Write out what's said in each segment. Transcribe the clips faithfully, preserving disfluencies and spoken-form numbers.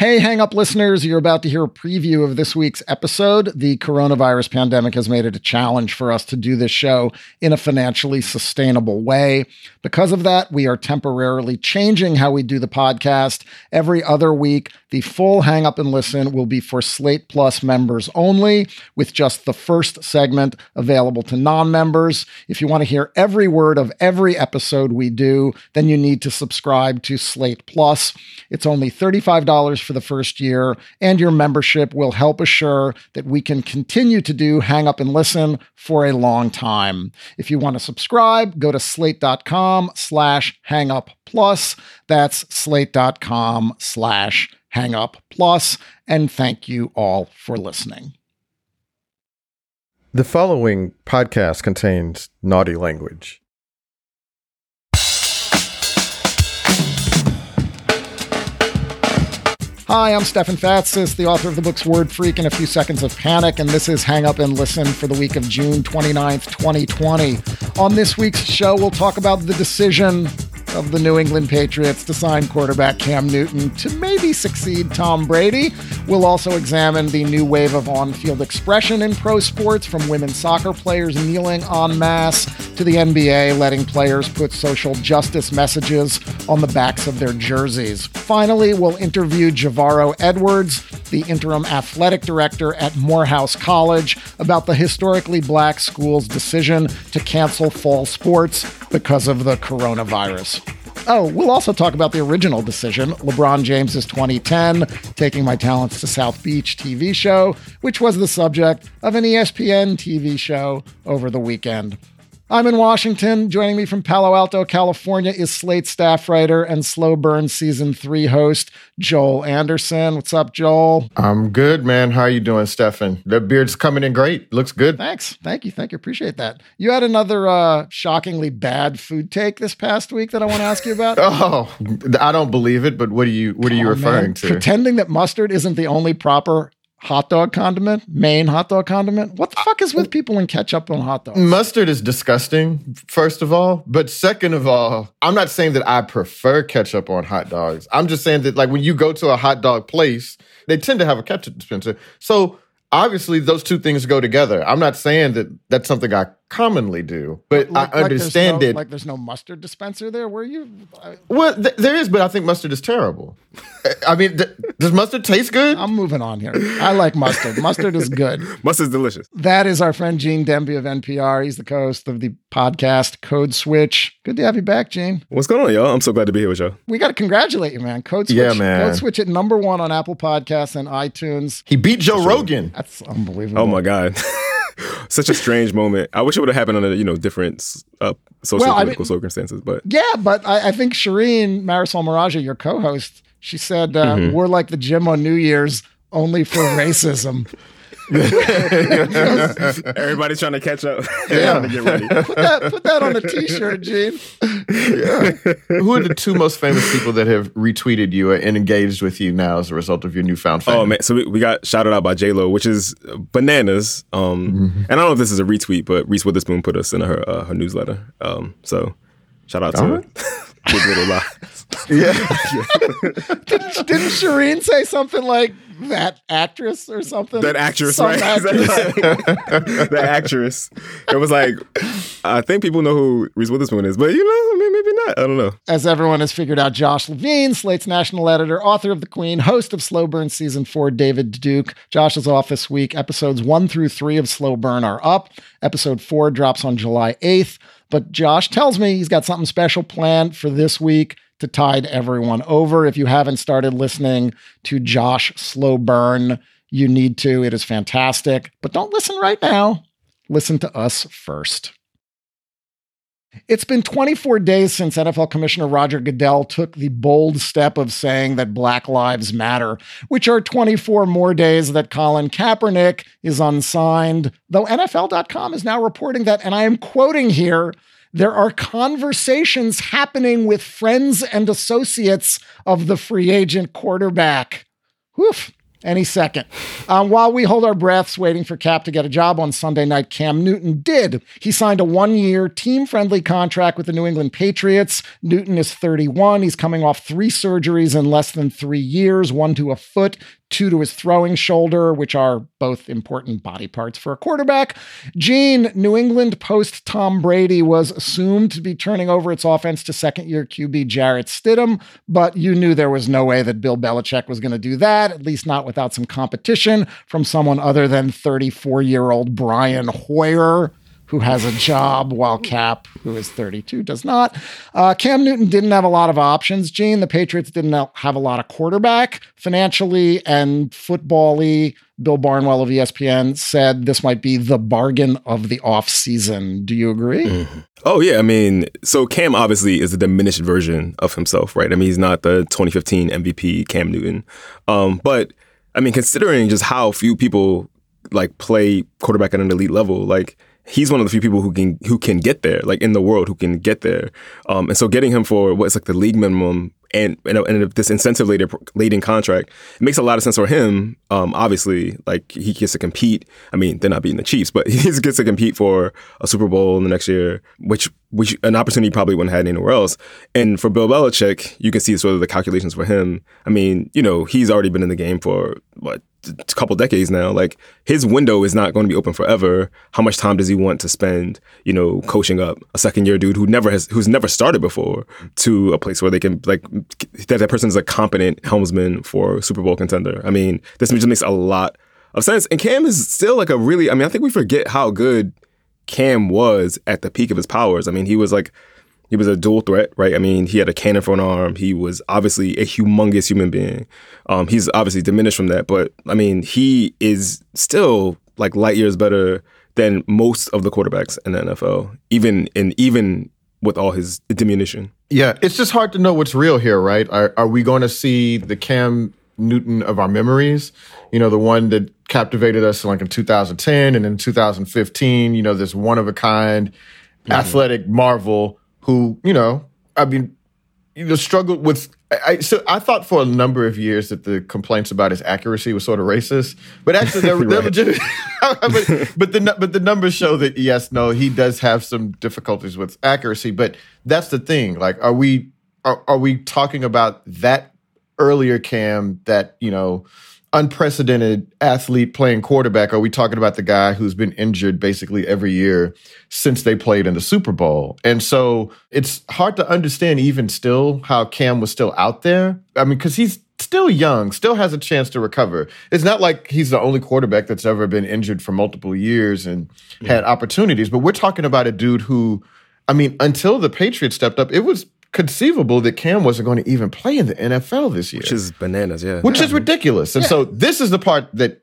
Hey, Hang Up listeners, you're about to hear a preview of this week's episode. The coronavirus pandemic has made it a challenge for us to do this show in a financially sustainable way. Because of that, we are temporarily changing how we do the podcast. Every other week, the full Hang Up and Listen will be for Slate Plus members only, with just the first segment available to non-members. If you want to hear every word of every episode we do, then you need to subscribe to Slate Plus. It's only thirty-five dollars for for the first year, and your membership will help assure that we can continue to do Hang Up and Listen for a long time. If you want to subscribe, go to slate.com slash hang up plus. That's slate.com slash hang up plus. And thank you all for listening. The following podcast contains naughty language. Hi, I'm Stefan Fatsis, the author of the books Word Freak and A Few Seconds of Panic, and this is Hang Up and Listen for the week of June twenty-ninth, twenty twenty. On this week's show, we'll talk about the decision of the New England Patriots to sign quarterback Cam Newton to maybe succeed Tom Brady. We'll also examine the new wave of on-field expression in pro sports, from women's soccer players kneeling en masse to the N B A letting players put social justice messages on the backs of their jerseys. Finally, we'll interview Javaro Edwards, the interim athletic director at Morehouse College, about the historically black school's decision to cancel fall sports because of the coronavirus. Oh, we'll also talk about the original decision, LeBron James's twenty ten Taking My Talents to South Beach T V show, which was the subject of an E S P N T V show over the weekend. I'm in Washington. Joining me from Palo Alto, California is Slate staff writer and Slow Burn season three host, Joel Anderson. What's up, Joel? I'm good, man. How are you doing, Stefan? The beard's coming in great. Looks good. Thanks. Thank you. Thank you. Appreciate that. You had another uh, shockingly bad food take this past week that I want to ask you about. Oh, I don't believe it, but what are you, what are you oh, referring man. to? Pretending that mustard isn't the only proper hot dog condiment, Maine hot dog condiment. What the fuck is with people in ketchup on hot dogs? Mustard is disgusting, first of all. But second of all, I'm not saying that I prefer ketchup on hot dogs. I'm just saying that, like, when you go to a hot dog place, they tend to have a ketchup dispenser. So obviously those two things go together. I'm not saying that that's something I commonly do, but like, I understand like no, it. Like there's no mustard dispenser there, were you? I, well, th- there is, but I think mustard is terrible. I mean, th- does mustard taste good? I'm moving on here. I like mustard. Mustard is good. Mustard's delicious. That is our friend Gene Demby of N P R. He's the co-host of the podcast Code Switch. Good to have you back, Gene. What's going on, y'all? I'm so glad to be here with y'all. We got to congratulate you, man. Code Switch. Yeah, man. Code Switch at number one on Apple Podcasts and iTunes. He beat Joe That's Rogan. That's unbelievable. Oh my God. Such a strange moment. I wish it would have happened under, you know, different uh, social well, political I mean, circumstances. But yeah, but I, I think Shireen Marisol Maraja, your co-host, she said uh, mm-hmm. we're like the gym on New Year's, only for racism. Everybody's trying to catch up. Yeah, to get ready. Put that, put that on a T-shirt, Gene. Yeah. Who are the two most famous people that have retweeted you and engaged with you now as a result of your newfound fame? Oh man, so we, we got shouted out by J Lo, which is bananas. Um, mm-hmm. And I don't know if this is a retweet, but Reese Witherspoon put us in her uh, her newsletter. Um, so shout out all to right. her. Big Little Lies. Yeah. yeah. didn't, didn't Shireen say something like that actress or something? That actress, Some right? Actress. that actress. It was like, I think people know who Reese Witherspoon is, but you know, I mean, maybe not. I don't know. As everyone has figured out, Josh Levine, Slate's national editor, author of The Queen, host of Slow Burn Season four, David Duke. Josh is off this week. Episodes one through three of Slow Burn are up. Episode four drops on July eighth. But Josh tells me he's got something special planned for this week to tide everyone over. If you haven't started listening to Josh Slow Burn, you need to. It is fantastic. But don't listen right now. Listen to us first. It's been twenty-four days since N F L Commissioner Roger Goodell took the bold step of saying that Black Lives Matter, which are twenty-four more days that Colin Kaepernick is unsigned, though N F L dot com is now reporting that, and I am quoting here, there are conversations happening with friends and associates of the free agent quarterback. Woof. any second. Um, while we hold our breaths waiting for Cap to get a job on Sunday night, Cam Newton did. He signed a one-year team-friendly contract with the New England Patriots. Newton is thirty-one. He's coming off three surgeries in less than three years, one to a foot, two to his throwing shoulder, which are both important body parts for a quarterback. Gene, New England post Tom Brady was assumed to be turning over its offense to second-year Q B Jarrett Stidham, but you knew there was no way that Bill Belichick was going to do that, at least not without some competition from someone other than thirty-four-year-old Brian Hoyer, who has a job, while Cap, who is thirty-two, does not. Uh, Cam Newton didn't have a lot of options, Gene. The Patriots didn't have a lot of quarterback. Financially and football-y, Bill Barnwell of E S P N said this might be the bargain of the offseason. Do you agree? Mm-hmm. Oh, yeah. I mean, so Cam obviously is a diminished version of himself, right? I mean, he's not the twenty fifteen M V P Cam Newton. Um, but, I mean, considering just how few people, like, play quarterback at an elite level, like, he's one of the few people who can who can get there, like in the world, who can get there. Um, and so getting him for what's like the league minimum and and, and this incentive laden laden contract, it makes a lot of sense for him. Um, obviously, like he gets to compete. I mean, they're not beating the Chiefs, but he gets to compete for a Super Bowl in the next year, which which an opportunity probably wouldn't have had anywhere else. And for Bill Belichick, you can see sort of the calculations for him. I mean, you know, he's already been in the game for what? a couple decades now. Like, his window is not going to be open forever. How much time does he want to spend, you know, coaching up a second year dude who never has, who's never started before, to a place where they can, like, that that person is a competent helmsman for a Super Bowl contender? I mean, this just makes a lot of sense. And Cam is still like a really, I mean, I think we forget how good Cam was at the peak of his powers. I mean, he was like, he was a dual threat, right? I mean, he had a cannon for an arm. He was obviously a humongous human being. Um, he's obviously diminished from that, but I mean, he is still like light years better than most of the quarterbacks in the N F L, even in even with all his diminution. Yeah, it's just hard to know what's real here, right? Are, are we going to see the Cam Newton of our memories? You know, the one that captivated us like in two thousand ten and in two thousand fifteen. You know, this one of a kind, mm-hmm. athletic marvel. Who, you know, I mean, you know, struggled with. I, so I thought for a number of years that the complaints about his accuracy was sort of racist, but actually, they're, they're legitimate. but, but the but the numbers show that yes, no, he does have some difficulties with accuracy. But that's the thing. Like, are we are, are we talking about that earlier Cam, that, you know, unprecedented athlete playing quarterback? Are we talking about the guy who's been injured basically every year since they played in the Super Bowl? And so it's hard to understand even still how Cam was still out there. I mean, because he's still young, still has a chance to recover. It's not like he's the only quarterback that's ever been injured for multiple years and mm-hmm. had opportunities. But we're talking about a dude who, I mean, until the Patriots stepped up, it was conceivable that Cam wasn't going to even play in the N F L this year. Which is bananas, yeah. Which yeah. is ridiculous. And yeah. so this is the part that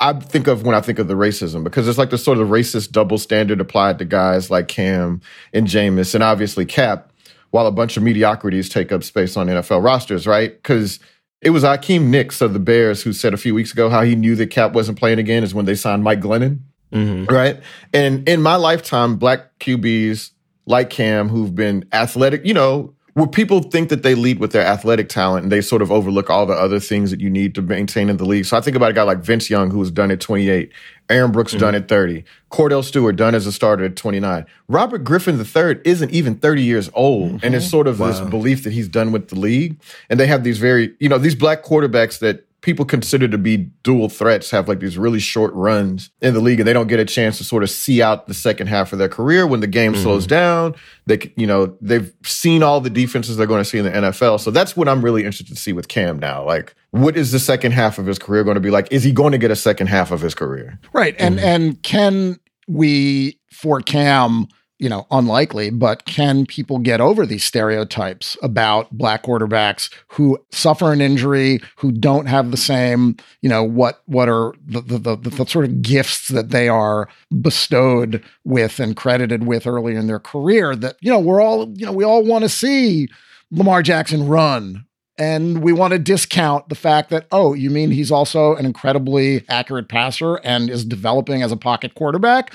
I think of when I think of the racism, because it's like the sort of racist double standard applied to guys like Cam and Jameis and obviously Cap, while a bunch of mediocrities take up space on N F L rosters, right? Because it was Akeem Nicks of the Bears who said a few weeks ago how he knew that Cap wasn't playing again is when they signed Mike Glennon, mm-hmm. right? And in my lifetime, black Q Bs like Cam, who've been athletic, you know, where people think that they lead with their athletic talent and they sort of overlook all the other things that you need to maintain in the league. So I think about a guy like Vince Young, who was done at twenty-eight, Aaron Brooks mm-hmm. done at thirty, Cordell Stewart done as a starter at twenty-nine. Robert Griffin the third isn't even thirty years old. Mm-hmm. And it's sort of wow. this belief that he's done with the league. And they have these very, you know, these black quarterbacks that people consider to be dual threats have like these really short runs in the league, and they don't get a chance to sort of see out the second half of their career when the game mm-hmm. slows down. They, you know, they've seen all the defenses they're going to see in the N F L. So that's what I'm really interested to see with Cam now. Like, what is the second half of his career going to be like? Is he going to get a second half of his career? Right. And, mm-hmm. and can we, for Cam, you know, unlikely, but can people get over these stereotypes about black quarterbacks who suffer an injury, who don't have the same, you know, what what are the the, the, the sort of gifts that they are bestowed with and credited with earlier in their career that, you know, we're all, you know, we all want to see Lamar Jackson run. And we want to discount the fact that, oh, you mean he's also an incredibly accurate passer and is developing as a pocket quarterback?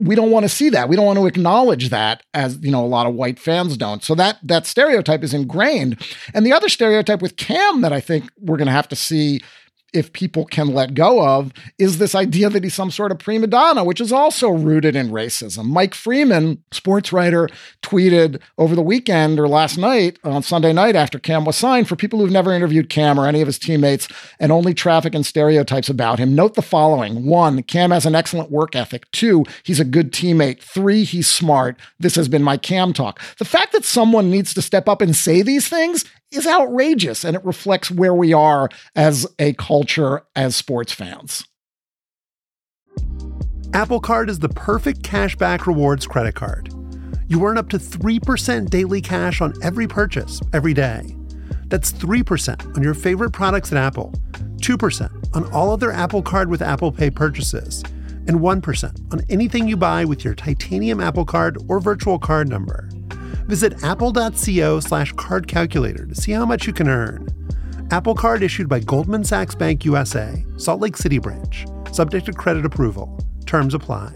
We don't want to see that. We don't want to acknowledge that, as, you know, a lot of white fans don't. So that that stereotype is ingrained. And the other stereotype with Cam that I think we're going to have to see if people can let go of, is this idea that he's some sort of prima donna, which is also rooted in racism. Mike Freeman, sports writer, tweeted over the weekend or last night on Sunday night after Cam was signed, for people who've never interviewed Cam or any of his teammates and only traffic and stereotypes about him, note the following. One, Cam has an excellent work ethic. Two, he's a good teammate. Three, he's smart. This has been my Cam talk. The fact that someone needs to step up and say these things is outrageous, and it reflects where we are as a culture, as sports fans. Apple Card is the perfect cashback rewards credit card. You earn up to three percent daily cash on every purchase, every day. That's three percent on your favorite products at Apple, two percent on all other Apple Card with Apple Pay purchases, and one percent on anything you buy with your titanium Apple Card or virtual card number. Visit apple.co slash card calculator to see how much you can earn. Apple Card issued by Goldman Sachs Bank U S A, Salt Lake City branch. Subject to credit approval. Terms apply.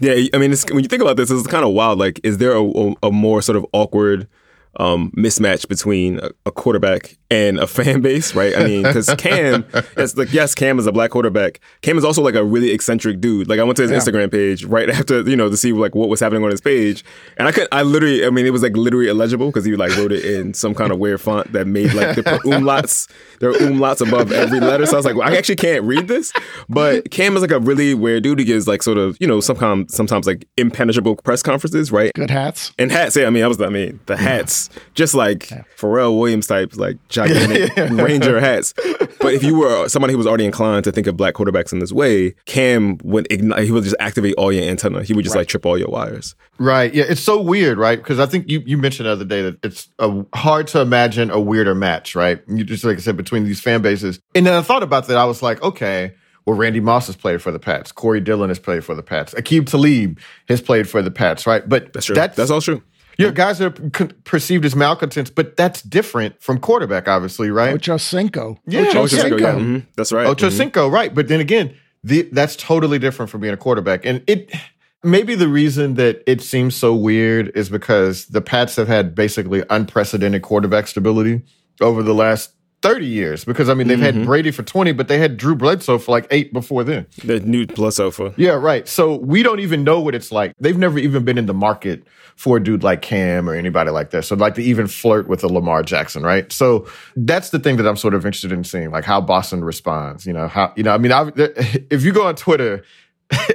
Yeah, I mean, it's, when you think about this, it's kind of wild. Like, is there a, a more sort of awkward um, mismatch between a, a quarterback and a fan base, right? I mean, because Cam, it's like, yes, Cam is a black quarterback. Cam is also like a really eccentric dude. Like, I went to his yeah. Instagram page right after, you know, to see like what was happening on his page, and I could, I literally, I mean, it was like literally illegible because he like wrote it in some kind of weird font that made like the umlauts, there were umlauts above every letter. So I was like, well, I actually can't read this. But Cam is like a really weird dude. He gives like sort of, you know, sometimes sometimes like impenetrable press conferences, right? Good hats and hats. Yeah, I mean, I was, I mean, the hats. Just like yeah. Pharrell Williams types, like gigantic yeah, yeah. Ranger hats. But if you were somebody who was already inclined to think of black quarterbacks in this way, Cam would ignite, he would just activate all your antenna. He would just right. like trip all your wires. Right. Yeah. It's so weird, right? Because I think you, you mentioned the other day that it's a, hard to imagine a weirder match, right? You just, like I said, between these fan bases. And then I thought about that. I was like, okay, well, Randy Moss has played for the Pats. Corey Dillon has played for the Pats. Aqib Talib has played for the Pats, right? But that's true. That's, that's all true. You know, guys are perceived as malcontents, but that's different from quarterback, obviously, right? Ochocinco. Yeah, Ochocinco. Ochocinco. Yeah. Mm-hmm. That's right. Ochocinco, mm-hmm. right. But then again, the, that's totally different from being a quarterback. And it maybe the reason that it seems so weird is because the Pats have had basically unprecedented quarterback stability over the last thirty years, because, I mean, they've mm-hmm. had Brady for twenty, but they had Drew Bledsoe for like eight before then. The new Bledsoe for. Yeah, right. So we don't even know what it's like. They've never even been in the market for a dude like Cam or anybody like that. So like to even flirt with a Lamar Jackson, right? So that's the thing that I'm sort of interested in seeing, like how Boston responds, you know, how, you know, I mean, I, if you go on Twitter,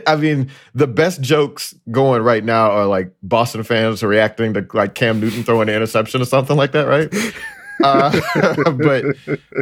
I mean, the best jokes going right now are like Boston fans reacting to like Cam Newton throwing an interception or something like that, right? uh, but,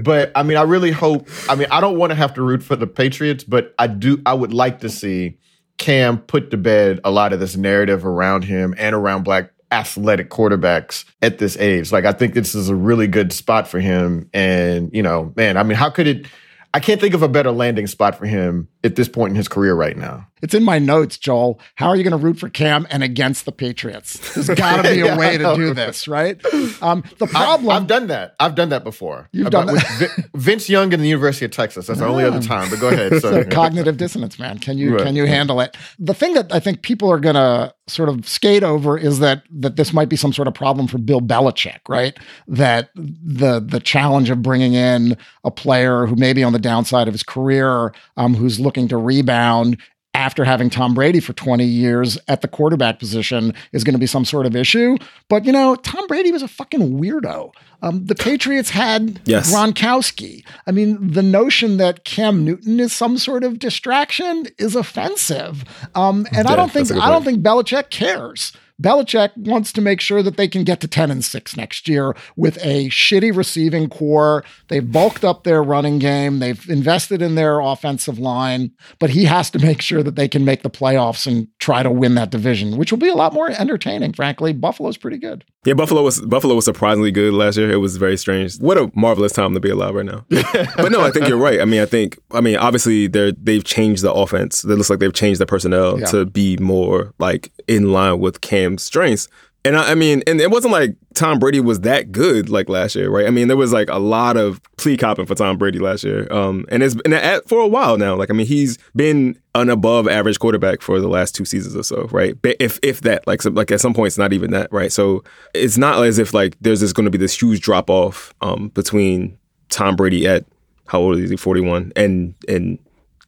but I mean, I really hope, I mean, I don't want to have to root for the Patriots, but I do, I would like to see Cam put to bed a lot of this narrative around him and around black athletic quarterbacks at this age. Like, I think this is a really good spot for him. And, you know, man, I mean, how could it, I can't think of a better landing spot for him at this point in his career right now. It's in my notes, Joel. How are you going to root for Cam and against the Patriots? There's got to be a yeah, way to do this, right? Um, the problem I, I've done that. I've done that before. You've About, done that. With Vince Young and the University of Texas. That's the yeah. only other time. But go ahead. So. It's a cognitive dissonance, man. Can you right. can you handle it? The thing that I think people are going to sort of skate over is that that this might be some sort of problem for Bill Belichick, right? That the the challenge of bringing in a player who may be on the downside of his career, um, who's looking to rebound after having Tom Brady for twenty years at the quarterback position is going to be some sort of issue. But, you know, Tom Brady was a fucking weirdo. Um, the Patriots had yes. Gronkowski. I mean, the notion that Cam Newton is some sort of distraction is offensive. Um, and yeah, I don't think I don't think Belichick cares. Belichick wants to make sure that they can get to ten and six next year with a shitty receiving core. They've bulked up their running game. They've invested in their offensive line, but he has to make sure that they can make the playoffs and try to win that division, which will be a lot more entertaining, frankly. Buffalo's pretty good. Yeah, Buffalo was Buffalo was surprisingly good last year. It was very strange. What a marvelous time to be alive right now. But no, I think you're right. I mean, I think, I mean, obviously they're, they've changed the offense. It looks like they've changed the personnel yeah. to be more like in line with Cam's strengths. And I, I mean, and it wasn't like Tom Brady was that good like last year, right? I mean, there was like a lot of plea copping for Tom Brady last year. Um, and it's been at, for a while now. Like, I mean, he's been an above average quarterback for the last two seasons or so, right? If if that, like, so, like at some point, it's not even that, right? So it's not as if like there's just going to be this huge drop off um, between Tom Brady at, how old is he, forty-one, and and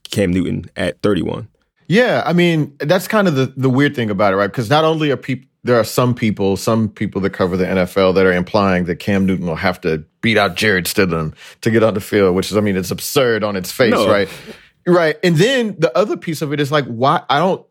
Cam Newton at thirty-one. Yeah, I mean, that's kind of the, the weird thing about it, right? Because not only are people, there are some people, some people that cover the N F L that are implying that Cam Newton will have to beat out Jarrett Stidham to get on the field, which is, I mean, it's absurd on its face, no. right? Right. And then the other piece of it is like, why, I don't,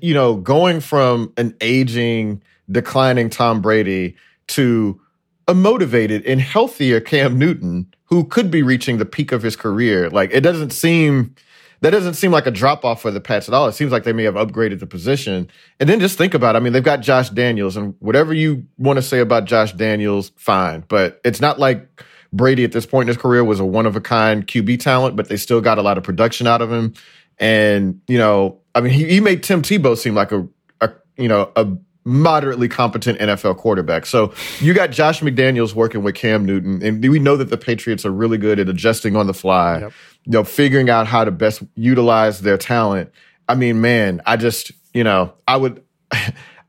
you know, going from an aging, declining Tom Brady to a motivated and healthier Cam Newton, who could be reaching the peak of his career. Like, it doesn't seem, that doesn't seem like a drop-off for the Pats at all. It seems like they may have upgraded the position. And then just think about it. I mean, they've got Josh Daniels, and whatever you want to say about Josh Daniels, fine. But it's not like Brady at this point in his career was a one-of-a-kind Q B talent, but they still got a lot of production out of him. And, you know, I mean, he, he made Tim Tebow seem like a, a, you know, a moderately competent N F L quarterback. So you got Josh McDaniels working with Cam Newton, and we know that the Patriots are really good at adjusting on the fly, yep. you know, figuring out how to best utilize their talent. I mean, man, I just, you know, I would...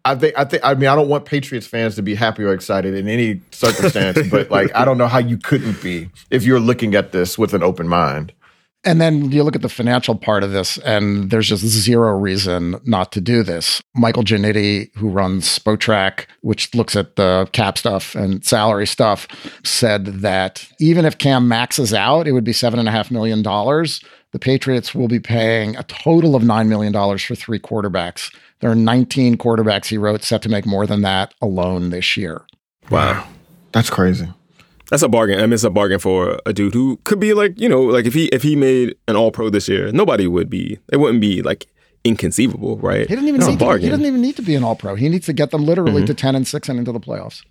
I think, I think, I mean, I don't want Patriots fans to be happy or excited in any circumstance, but like, I don't know how you couldn't be if you're looking at this with an open mind. And then you look at the financial part of this, and there's just zero reason not to do this. Michael Gianniti, who runs Spotrac, which looks at the cap stuff and salary stuff, said that even if Cam maxes out, it would be seven and a half million dollars. The Patriots will be paying a total of nine million dollars for three quarterbacks. There are nineteen quarterbacks, he wrote, set to make more than that alone this year. Wow. That's crazy. That's a bargain. I mean, it's a bargain for a dude who could be like, you know, like if he if he made an all-pro this year, nobody would be, it wouldn't be like inconceivable, right? He doesn't even, need to, he doesn't even need to be an all-pro. He needs to get them literally mm-hmm. to ten and six and into the playoffs.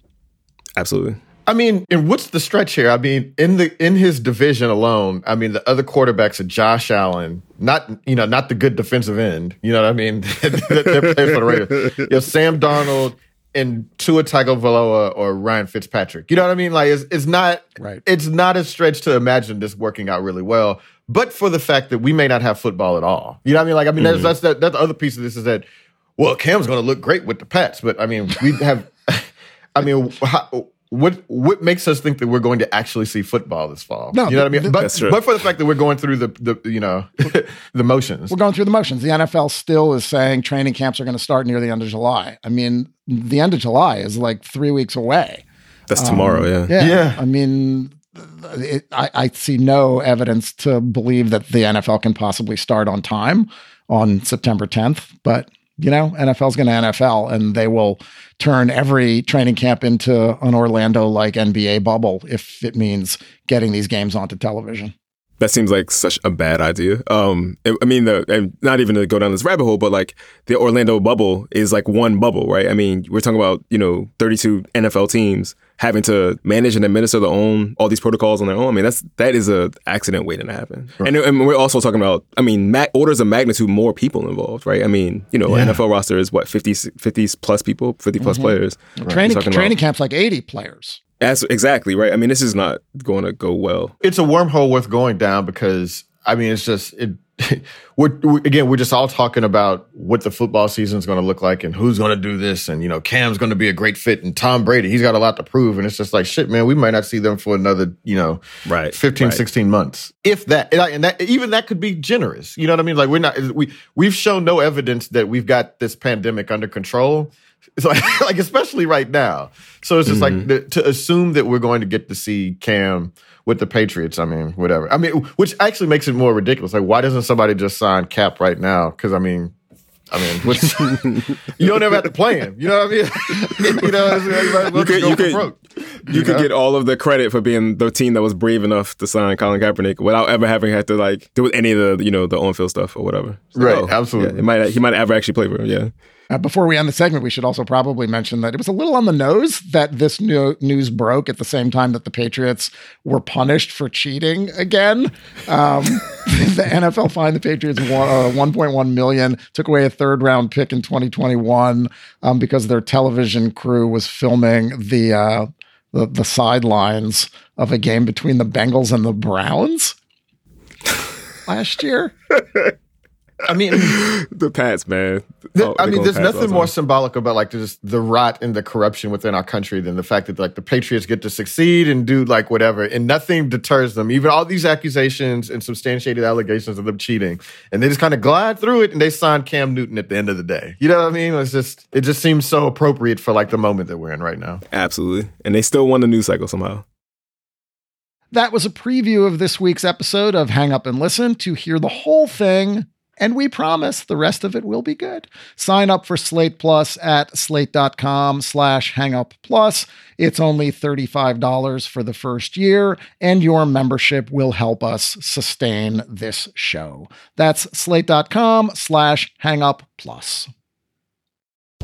Absolutely. I mean, and what's the stretch here? I mean, in the in his division alone, I mean, the other quarterbacks are Josh Allen, not you know, not the good defensive end. You know what I mean? They're playing for the Raiders. You know, Sam Darnold and Tua Tagovailoa or Ryan Fitzpatrick. You know what I mean? Like, it's it's not right. It's not a stretch to imagine this working out really well. But for the fact that we may not have football at all, you know what I mean? Like, I mean, mm-hmm. that's that's that, that's the other piece of this is that, well, Cam's going to look great with the Pats, but I mean, we have, I mean. How, What what makes us think that we're going to actually see football this fall? No, you know what I mean? But, that's true. But for the fact that we're going through the, the you know, the motions. We're going through the motions. The N F L still is saying training camps are going to start near the end of July. I mean, the end of July is like three weeks away. That's um, tomorrow, yeah. yeah. Yeah. I mean, it, I, I see no evidence to believe that the N F L can possibly start on time on September tenth, but... You know, N F L's going to N F L, and they will turn every training camp into an Orlando-like N B A bubble if it means getting these games onto television. That seems like such a bad idea. Um, I mean, the, and not even to go down this rabbit hole, but like the Orlando bubble is like one bubble, right? I mean, we're talking about, you know, thirty-two N F L teams having to manage and administer their own, all these protocols on their own. I mean, that's, that is an accident waiting to happen. Right. And, and we're also talking about, I mean, ma- orders of magnitude more people involved, right? I mean, you know, yeah. N F L roster is what, fifty, fifty plus people, fifty plus mm-hmm. players. Right. Training, training camp's like eighty players. That's exactly right. I mean, this is not going to go well. It's a wormhole worth going down because, I mean, it's just, it, we're, we're again, we're just all talking about what the football season is going to look like and who's going to do this. And, you know, Cam's going to be a great fit and Tom Brady, he's got a lot to prove. And it's just like, shit, man, we might not see them for another, you know, right, fifteen, right. sixteen months. If that, and that, even that could be generous. You know what I mean? Like, we're not, we, we've shown no evidence that we've got this pandemic under control. It's like, like, especially right now. So it's just mm-hmm. like the, to assume that we're going to get to see Cam with the Patriots. I mean, whatever. I mean, which actually makes it more ridiculous. Like, why doesn't somebody just sign Cap right now? Because I mean, I mean, what's, you don't ever have to play him. You know what I mean? you know, everybody you could, you could, broke, you you could get all of the credit for being the team that was brave enough to sign Colin Kaepernick without ever having had to like do any of the you know the on-field stuff or whatever. So, right. Oh, absolutely. Yeah, it might he might ever actually play for him. Yeah. Uh, before we end the segment, we should also probably mention that it was a little on the nose that this new news broke at the same time that the Patriots were punished for cheating again. Um, the N F L fined the Patriots one, uh, one point one million dollars, took away a third-round pick in twenty twenty-one um, because their television crew was filming the, uh, the the sidelines of a game between the Bengals and the Browns last year. I mean, the Pats, man. Oh, I mean, there's nothing more symbolic about like just the rot and the corruption within our country than the fact that like the Patriots get to succeed and do like whatever, and nothing deters them. Even all these accusations and substantiated allegations of them cheating, and they just kind of glide through it, and they sign Cam Newton at the end of the day. You know what I mean? It's just it just seems so appropriate for like the moment that we're in right now. Absolutely, and they still won the news cycle somehow. That was a preview of this week's episode of Hang Up and Listen. To hear the whole thing, and we promise the rest of it will be good, sign up for Slate Plus at slate.com slash hangup plus. It's only thirty-five dollars for the first year, and your membership will help us sustain this show. That's slate.com slash hangup plus.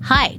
Hi,